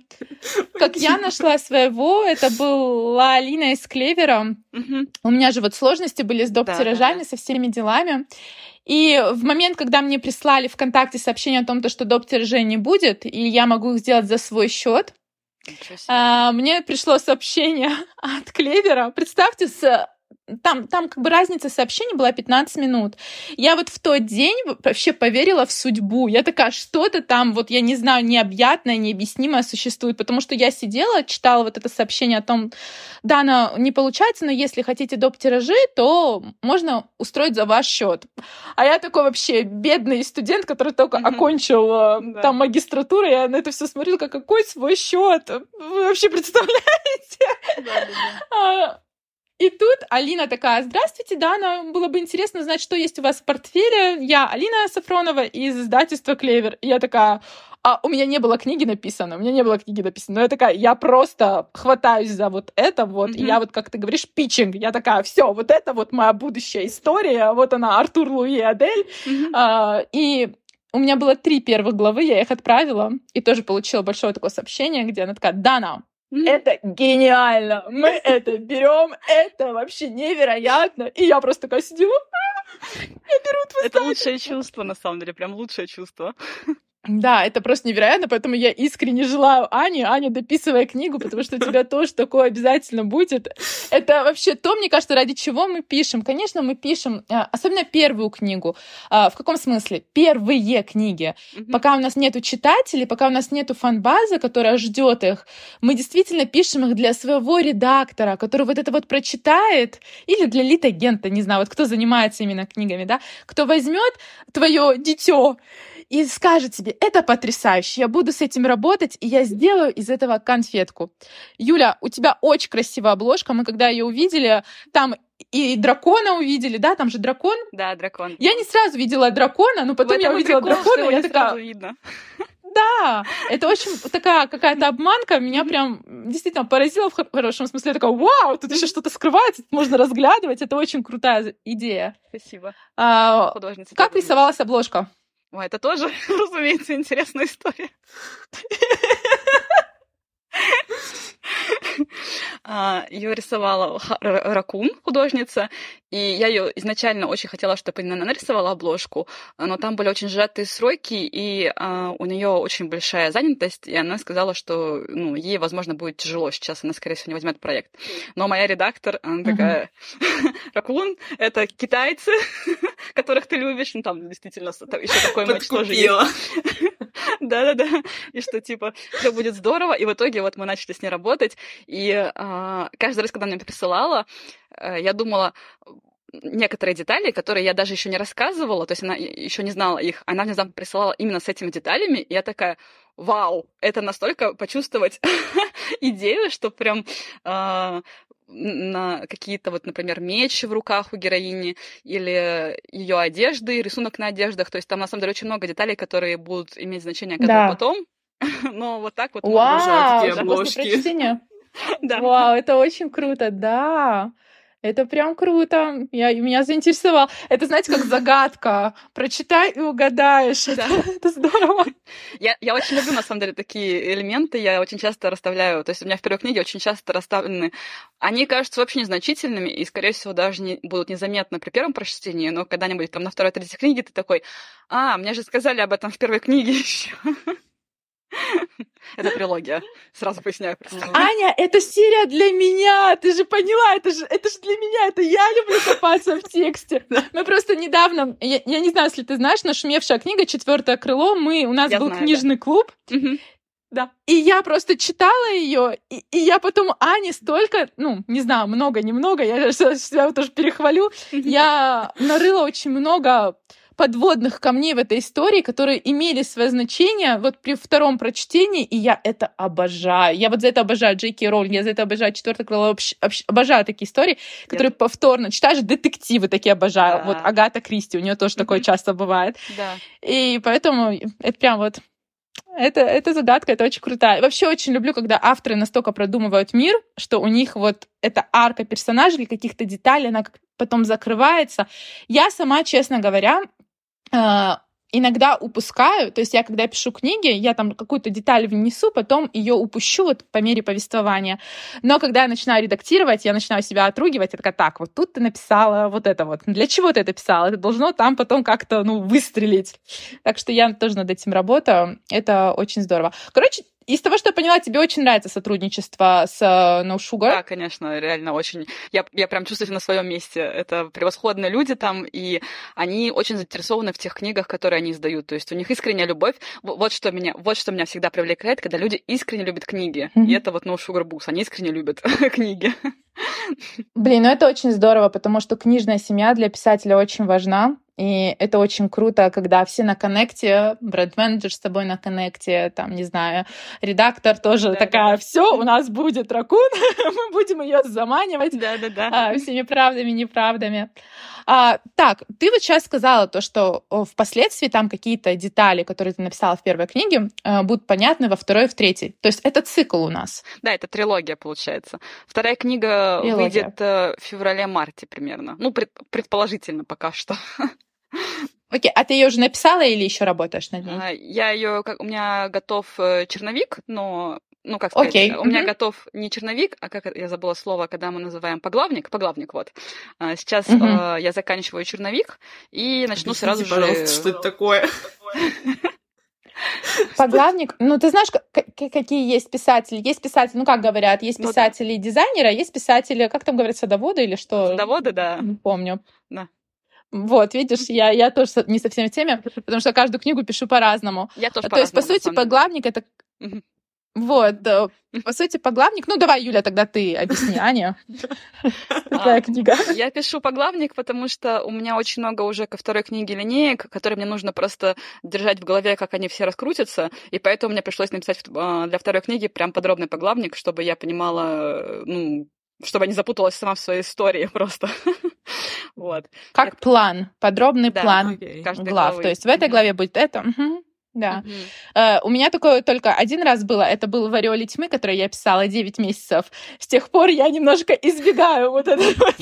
как я нашла своего. Это была Алина из Клевера. Mm-hmm. У меня же вот сложности были с доп. Да, тиражами, да, да. со всеми делами. И в момент, когда мне прислали ВКонтакте сообщение о том, что доп. Тиражей не будет, и я могу их сделать за свой счет, А, мне пришло сообщение от Клевера. Представьте, с... там, там как бы разница сообщений была пятнадцать минут. Я вот в тот день вообще поверила в судьбу. Я такая, что-то там, вот я не знаю, необъятное, необъяснимое существует, потому что я сидела, читала вот это сообщение о том, да, но не получается, но если хотите доп. Тиражи, то можно устроить за ваш счет. А я такой вообще бедный студент, который только mm-hmm. окончил mm-hmm. там магистратуру, я на это все смотрела, как какой свой счет? Вы вообще представляете? И тут Алина такая: «Здравствуйте, Дана, было бы интересно знать, что есть у вас в портфеле. Я Алина Сафронова из издательства «Клевер». И я такая... А у меня не было книги написано, у меня не было книги написано. Но я такая, я просто хватаюсь за вот это вот, mm-hmm. и я вот, как ты говоришь, питчинг. Я такая, все, вот это вот моя будущая история, вот она, Артур, Луи, Адель. Mm-hmm. А, и... У меня было три первых главы, я их отправила, и тоже получила большое такое сообщение, где она такая: «Дана, это гениально! Мы это берем, это вообще невероятно!» И я просто такая сидела, я беру твой Это лучшее чувство, на самом деле, прям лучшее чувство. Да, это просто невероятно, поэтому я искренне желаю Ане, Аня, дописывай книгу, потому что у тебя тоже такое обязательно будет. Это вообще то, мне кажется, ради чего мы пишем. Конечно, мы пишем, особенно первую книгу. В каком смысле? Первые книги. Mm-hmm. Пока у нас нету читателей, пока у нас нету фан-базы, которая ждет их, мы действительно пишем их для своего редактора, который вот это вот прочитает, или для литагента, не знаю, вот кто занимается именно книгами, да, кто возьмет твое дитё и скажет тебе: это потрясающе, я буду с этим работать, и я сделаю из этого конфетку. Юля, у тебя очень красивая обложка, мы когда ее увидели, там и дракона увидели, да, там же дракон. Да, дракон. Я не сразу видела дракона, но потом я увидела дракона, и я такая... Видно. Да, это очень такая какая-то обманка, меня прям действительно поразило в хорошем смысле. Я такая: вау, тут еще что-то скрывается, можно разглядывать, это очень крутая идея. Спасибо. А, художница. Как рисовалась обложка? Ой, это тоже, разумеется, интересная история. Ее рисовала Ракун, художница, и я ее изначально очень хотела, чтобы она нарисовала обложку, но там были очень сжатые сроки, и у нее очень большая занятость, и она сказала, что ну, ей, возможно, будет тяжело сейчас, она, скорее всего, не возьмет проект. Но моя редактор, она такая, Ракун, это китайцы, которых ты любишь, ну там действительно еще такой матч тоже есть. Да-да-да, и что, типа, все будет здорово, и в итоге вот мы начали с ней работать, и э, каждый раз, когда она мне присылала, э, я думала, некоторые детали, которые я даже еще не рассказывала, то есть она еще не знала их, она мне присылала именно с этими деталями, и я такая... Вау, это настолько почувствовать идею, что прям э, на какие-то, вот, например, мечи в руках у героини или ее одежды, рисунок на одеждах. То есть там, на самом деле, очень много деталей, которые будут иметь значение, которые да. потом. Но вот так вот. Вау, уже после прочтения? Да. Вау, это очень круто, да. Это прям круто. Я, меня заинтересовало. Это, знаете, как загадка. Прочитай и угадаешь. Да. Это, это здорово. Я, я очень люблю, на самом деле, такие элементы. Я очень часто расставляю... То есть у меня в первой книге очень часто расставлены... Они кажутся вообще незначительными и, скорее всего, даже не, будут незаметны при первом прочтении, но когда-нибудь там на второй-третьей книге ты такой... А, мне же сказали об этом в первой книге еще. Это трилогия. Сразу поясняю. Аня, это серия для меня! Ты же поняла, это же, это же для меня! Это я люблю копаться в тексте. Мы просто недавно, я, я не знаю, если ты знаешь, нашумевшая книга «Четвертое крыло». Мы, у нас я был знаю, книжный да. клуб. Угу. Да. И я просто читала ее, и, и я потом Ане столько, ну, не знаю, много-немного, я себя тоже перехвалю, я нарыла очень много... подводных камней в этой истории, которые имели свое значение вот при втором прочтении, и я это обожаю. Я вот за это обожаю Джей Кей Роулинг, я за это обожаю «Четвертое крыло», обожаю такие истории, которые Нет. повторно читаешь, детективы такие обожаю. Да. Вот Агата Кристи, у нее тоже такое часто бывает. Да. И поэтому это прям вот... Это, это загадка, это очень круто. И вообще очень люблю, когда авторы настолько продумывают мир, что у них вот эта арка персонажей или каких-то деталей, она потом закрывается. Я сама, честно говоря, иногда упускаю, то есть я, когда пишу книги, я там какую-то деталь внесу, потом ее упущу вот по мере повествования. Но когда я начинаю редактировать, я начинаю себя отругивать, я такая, так, вот тут ты написала вот это вот. Для чего ты это писала? Это должно там потом как-то, ну, выстрелить. Так что я тоже над этим работаю. Это очень здорово. Короче, из того, что я поняла, тебе очень нравится сотрудничество с No Sugar. Да, конечно, реально очень. Я, я прям чувствую себя на своем месте. Это превосходные люди там, и они очень заинтересованы в тех книгах, которые они издают. То есть у них искренняя любовь. Вот что меня, вот что меня всегда привлекает, когда люди искренне любят книги. Mm-hmm. И это вот No Sugar Books. Они искренне любят книги. Блин, ну это очень здорово, потому что книжная семья для писателя очень важна. И это очень круто, когда все на коннекте, бренд-менеджер с тобой на коннекте, там, не знаю, редактор тоже да, такая, да. все, у нас будет Ракун, мы будем ее заманивать да, да, да. А, всеми правдами, неправдами. А, так, ты вот сейчас сказала то, что впоследствии там какие-то детали, которые ты написала в первой книге, будут понятны во второй и в третьей. То есть это цикл у нас. Да, это трилогия, получается. Вторая книга трилогия. Выйдет в феврале-марте примерно. Ну, предположительно пока что. Окей, okay, а ты ее уже написала или еще работаешь над ней? Я ее, у меня готов черновик, но, ну как сказать, okay. у меня mm-hmm. готов не черновик, а как я забыла слово, когда мы называем поглавник, поглавник вот. Сейчас mm-hmm. я заканчиваю черновик и начну Объясните, сразу же. Пожалуйста, что это такое? Поглавник, ну ты знаешь, какие есть писатели? Есть писатели, ну как говорят, есть писатели дизайнера, есть писатели, как там говорят, садоводы или что? Садоводы, да. Не помню. Да. Вот, видишь, я, я тоже не совсем в теме, потому что каждую книгу пишу по-разному. Я тоже по-разному. То есть, по сути, поглавник — это... Mm-hmm. Вот, по сути, поглавник... Ну, давай, Юля, тогда ты объясни, Аня. Какая книга? Я пишу поглавник, потому что у меня очень много уже ко второй книге линеек, которые мне нужно просто держать в голове, как они все раскрутятся, и поэтому мне пришлось написать для второй книги прям подробный поглавник, чтобы я понимала, ну... чтобы я не запуталась сама в своей истории просто. Вот. Как это... план, подробный да, план okay. глав. Главы. То есть в этой mm-hmm. главе будет это. Mm-hmm. Да. Mm-hmm. Uh, у меня такое только один раз было. Это был в «Ореоле тьмы», который я писала девять месяцев. С тех пор я немножко избегаю вот этой вот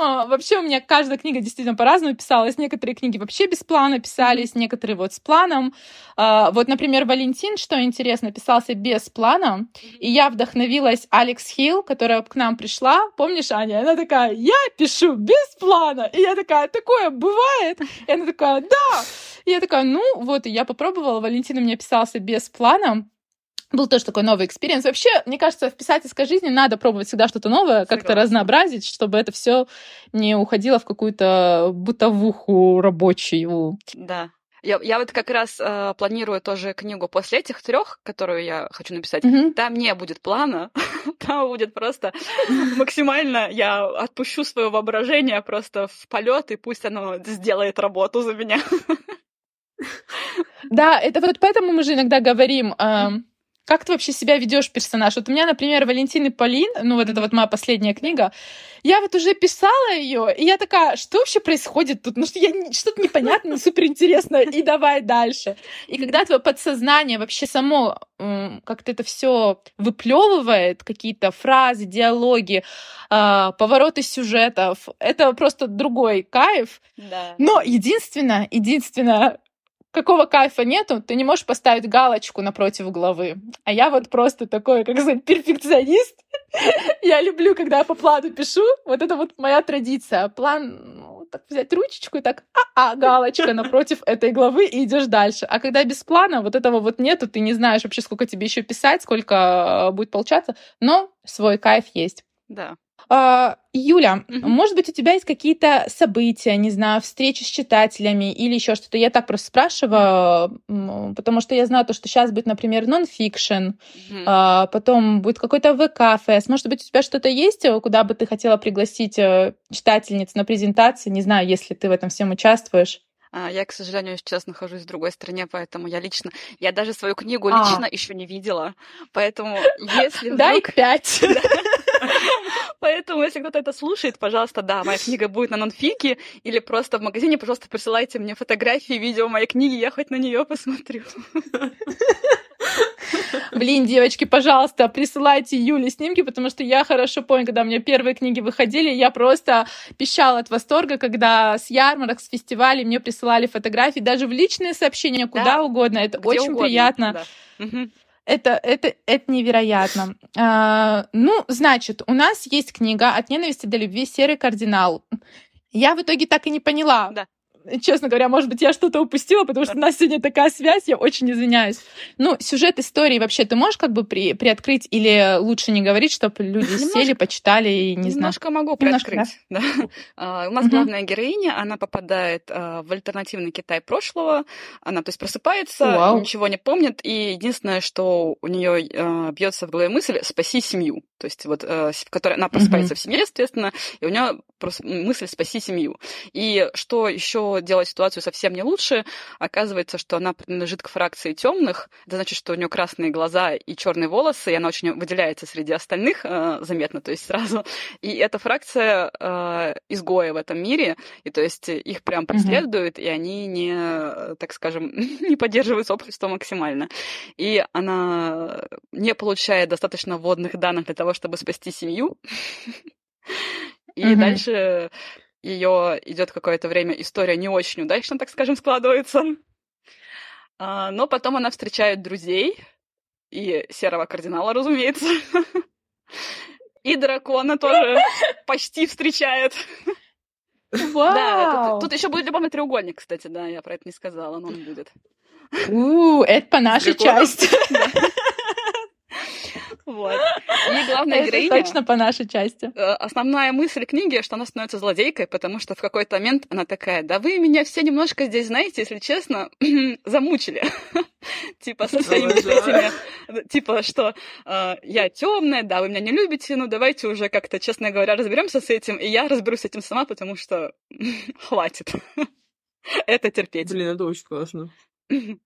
А, вообще у меня каждая книга действительно по-разному писалась. Некоторые книги вообще без плана писались, некоторые вот с планом. А, вот, например, «Валентин», что интересно, писался без плана. И я вдохновилась Алекс Хилл, которая к нам пришла. Помнишь, Аня? Она такая: я пишу без плана. И я такая: такое бывает? И она такая: да. И я такая: ну вот, и я попробовала. «Валентин» у меня писался без плана. Был тоже такой новый экспириенс. Вообще, мне кажется, в писательской жизни надо пробовать всегда что-то новое, Согласна. Как-то разнообразить, чтобы это все не уходило в какую-то бытовуху рабочую. Да. Я, я вот как раз э, планирую тоже книгу после этих трех, которую я хочу написать. Mm-hmm. Там не будет плана, там будет просто максимально я отпущу свое воображение просто в полет, и пусть оно сделает работу за меня. Да, это вот поэтому мы же иногда говорим... Как ты вообще себя ведешь, персонаж? Вот у меня, например, «Валентин и Полин», ну вот это вот моя последняя книга, я вот уже писала ее, и я такая: что вообще происходит тут? Ну что, я что-то непонятное, суперинтересно, и давай дальше. И когда твое подсознание вообще само как-то это все выплевывает, какие-то фразы, диалоги, повороты сюжетов, это просто другой кайф. Да. Но единственное, единственное, какого кайфа нету, ты не можешь поставить галочку напротив главы. А я вот просто такой, как сказать, перфекционист. Я люблю, когда я по плану пишу. Вот это вот моя традиция. План, ну, так взять ручечку и так, а-а, галочка напротив этой главы, и идешь дальше. А когда без плана, вот этого вот нету, ты не знаешь вообще, сколько тебе еще писать, сколько будет получаться, но свой кайф есть. Да. Юля, mm-hmm. может быть, у тебя есть какие-то события, не знаю, встречи с читателями или еще что-то? Я так просто спрашиваю, потому что я знаю то, что сейчас будет, например, нон-фикшн, mm-hmm. потом будет какой-то вэ ка-фест. Может быть, у тебя что-то есть, куда бы ты хотела пригласить читательниц на презентации? Не знаю, если ты в этом всем участвуешь. Я, к сожалению, сейчас нахожусь в другой стране, поэтому я лично... Я даже свою книгу а. лично еще не видела, поэтому если вдруг... Дай пять! Поэтому, если кто-то это слушает, пожалуйста, да, моя книга будет на нонфике или просто в магазине, пожалуйста, присылайте мне фотографии, видео моей книги, я хоть на нее посмотрю. Блин, девочки, пожалуйста, присылайте Юле снимки, потому что я хорошо помню, когда у меня первые книги выходили, я просто пищала от восторга, когда с ярмарок, с фестивалей мне присылали фотографии, даже в личные сообщения, куда да, угодно, это очень угодно, приятно. Да. Угу. Это, это, это невероятно. А, ну, значит, у нас есть книга «От ненависти до любви. Серый кардинал». Я в итоге так и не поняла. Да. Честно говоря, может быть, я что-то упустила, потому что у нас сегодня такая связь, я очень извиняюсь. Ну, сюжет истории вообще ты можешь как бы при, приоткрыть или лучше не говорить, чтобы люди немножко, сели, почитали и не знали? Немножко знаю. Могу приоткрыть. Немножко, да. Да. У нас угу. главная героиня, она попадает в альтернативный Китай прошлого, она, то есть, просыпается, Вау. Ничего не помнит, и единственное, что у нее бьется в голове мысль — спаси семью. То есть, вот, в которой она просыпается угу. в семье, естественно, и у нее мысль «спаси семью». И что еще делать ситуацию совсем не лучше. Оказывается, что она принадлежит к фракции темных. Это значит, что у нее красные глаза и черные волосы, и она очень выделяется среди остальных э, заметно, то есть сразу. И эта фракция э, изгоя в этом мире, и то есть их прям преследуют, mm-hmm. и они не, так скажем, не поддерживают общество максимально. И она не получает достаточно вводных данных для того, чтобы спасти семью. И mm-hmm. дальше... Ее идет какое-то время, история не очень удачно, так скажем, складывается. Но потом она встречает друзей и серого кардинала, разумеется. И дракона тоже почти встречает. Вау! Да, тут, тут еще будет любовный треугольник, кстати, да, я про это не сказала, но он будет. У, это по нашей части. Вот. И главная героиня... Точно по нашей части. Основная мысль книги, что она становится злодейкой, потому что в какой-то момент она такая: да вы меня все немножко здесь, знаете, если честно, замучили. Типа со своими этими... Типа, что я темная, да, вы меня не любите, но давайте уже как-то, честно говоря, разберемся с этим, и я разберусь с этим сама, потому что хватит. Это терпеть. Блин, это очень классно.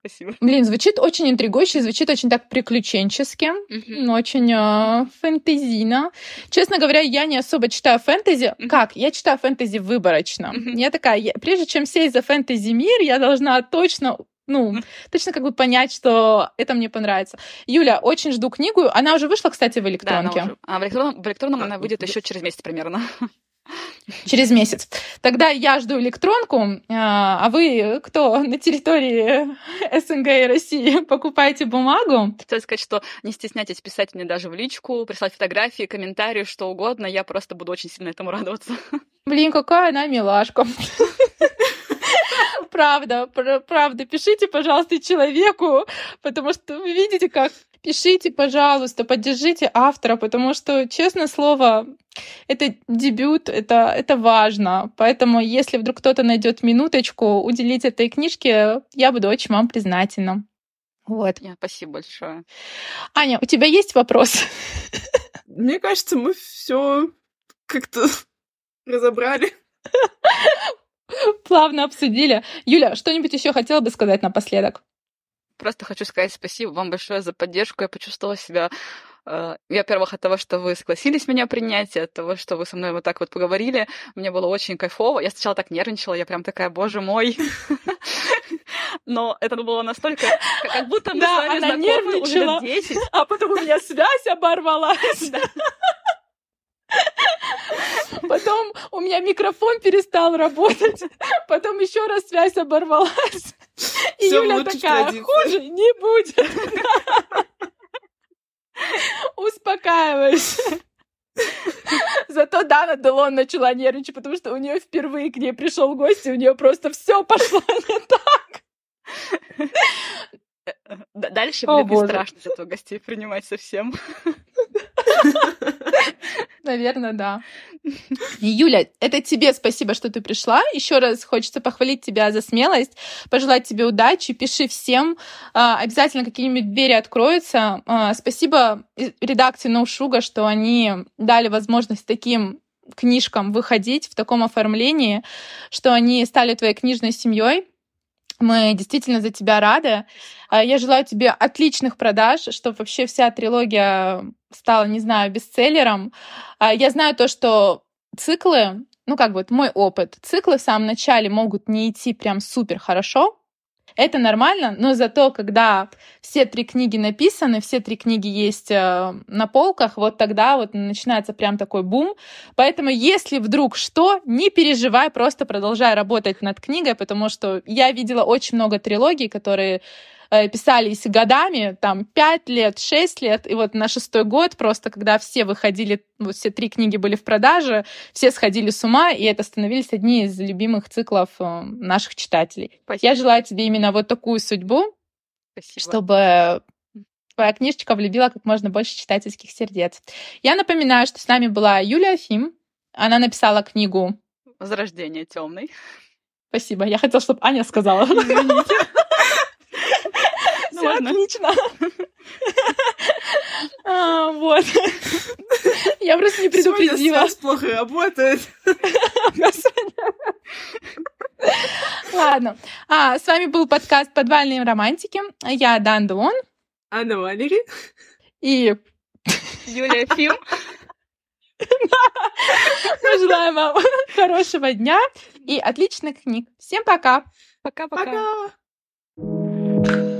Спасибо. Блин, звучит очень интригующе, звучит очень так приключенчески, mm-hmm. очень э, фэнтезийно. Честно говоря, я не особо читаю фэнтези. Mm-hmm. Как? Я читаю фэнтези выборочно. Mm-hmm. Я такая, я, прежде чем сесть за фэнтези-мир, я должна точно... Ну, точно как бы понять, что это мне понравится. Юля, очень жду книгу. Она уже вышла, кстати, в электронке. Да, она уже... а, в, электрон... в электронном а, она выйдет в... еще через месяц примерно. через месяц. Тогда я жду электронку, а вы, кто на территории СНГ и России, покупаете бумагу. Хотела сказать, что не стесняйтесь писать мне даже в личку, прислать фотографии, комментарии, что угодно. Я просто буду очень сильно этому радоваться. Блин, какая она милашка. Правда, правда, пишите, пожалуйста, человеку, потому что вы видите, как... Пишите, пожалуйста, поддержите автора, потому что, честное слово, это дебют, это, это важно. Поэтому, если вдруг кто-то найдет минуточку уделить этой книжке, я буду очень вам признательна. Вот. Спасибо большое. Аня, у тебя есть вопрос? Мне кажется, мы все как-то разобрали. Плавно обсудили. Юля, что-нибудь еще хотела бы сказать напоследок? Просто хочу сказать спасибо вам большое за поддержку. Я почувствовала себя, э, я, во-первых, от того, что вы согласились меня принять, от того, что вы со мной вот так вот поговорили. Мне было очень кайфово. Я сначала так нервничала, я прям такая, боже мой. Но это было настолько, как будто мы с вами знакомы уже лет десять. А потом у меня связь оборвалась. Потом у меня микрофон перестал работать. Потом еще раз связь оборвалась. И всё, Юля такая, традиция. Хуже не будет. Успокаивайся. Зато Дана Делон начала нервничать, потому что у нее впервые к ней пришел гость, и у нее просто все пошло не так. Дальше будет не страшно зато гостей принимать совсем. Наверное, да. Юля, это тебе спасибо, что ты пришла. Еще раз хочется похвалить тебя за смелость, пожелать тебе удачи, пиши всем. Обязательно какие-нибудь двери откроются. Спасибо редакции No Sugar, что они дали возможность таким книжкам выходить в таком оформлении, что они стали твоей книжной семьей. Мы действительно за тебя рады. Я желаю тебе отличных продаж, чтобы вообще вся трилогия стала, не знаю, бестселлером. Я знаю то, что циклы, ну как бы это мой опыт, циклы в самом начале могут не идти прям супер хорошо. Это нормально, но зато, когда все три книги написаны, все три книги есть на полках, вот тогда вот начинается прям такой бум. Поэтому, если вдруг что, не переживай, просто продолжай работать над книгой, потому что я видела очень много трилогий, которые писались годами, там, пять лет, шесть лет, и вот на шестой год просто, когда все выходили, вот все три книги были в продаже, все сходили с ума, и это становились одни из любимых циклов наших читателей. Спасибо. Я желаю тебе именно вот такую судьбу, спасибо, чтобы твоя книжечка влюбила как можно больше читательских сердец. Я напоминаю, что с нами была Юлия Фим, она написала книгу «Возрождение тёмной». Спасибо, я хотела, чтобы Аня сказала. Извините. Все отлично. а, вот. Я просто не предупредила. Сегодня связь плохо работает. Ладно. А, с вами был подкаст «Подвальные романтики». Я Дан Делон. Анна Валери. И Юлия Фим. Мы желаем вам хорошего дня и отличных книг. Всем пока. Пока-пока. Пока.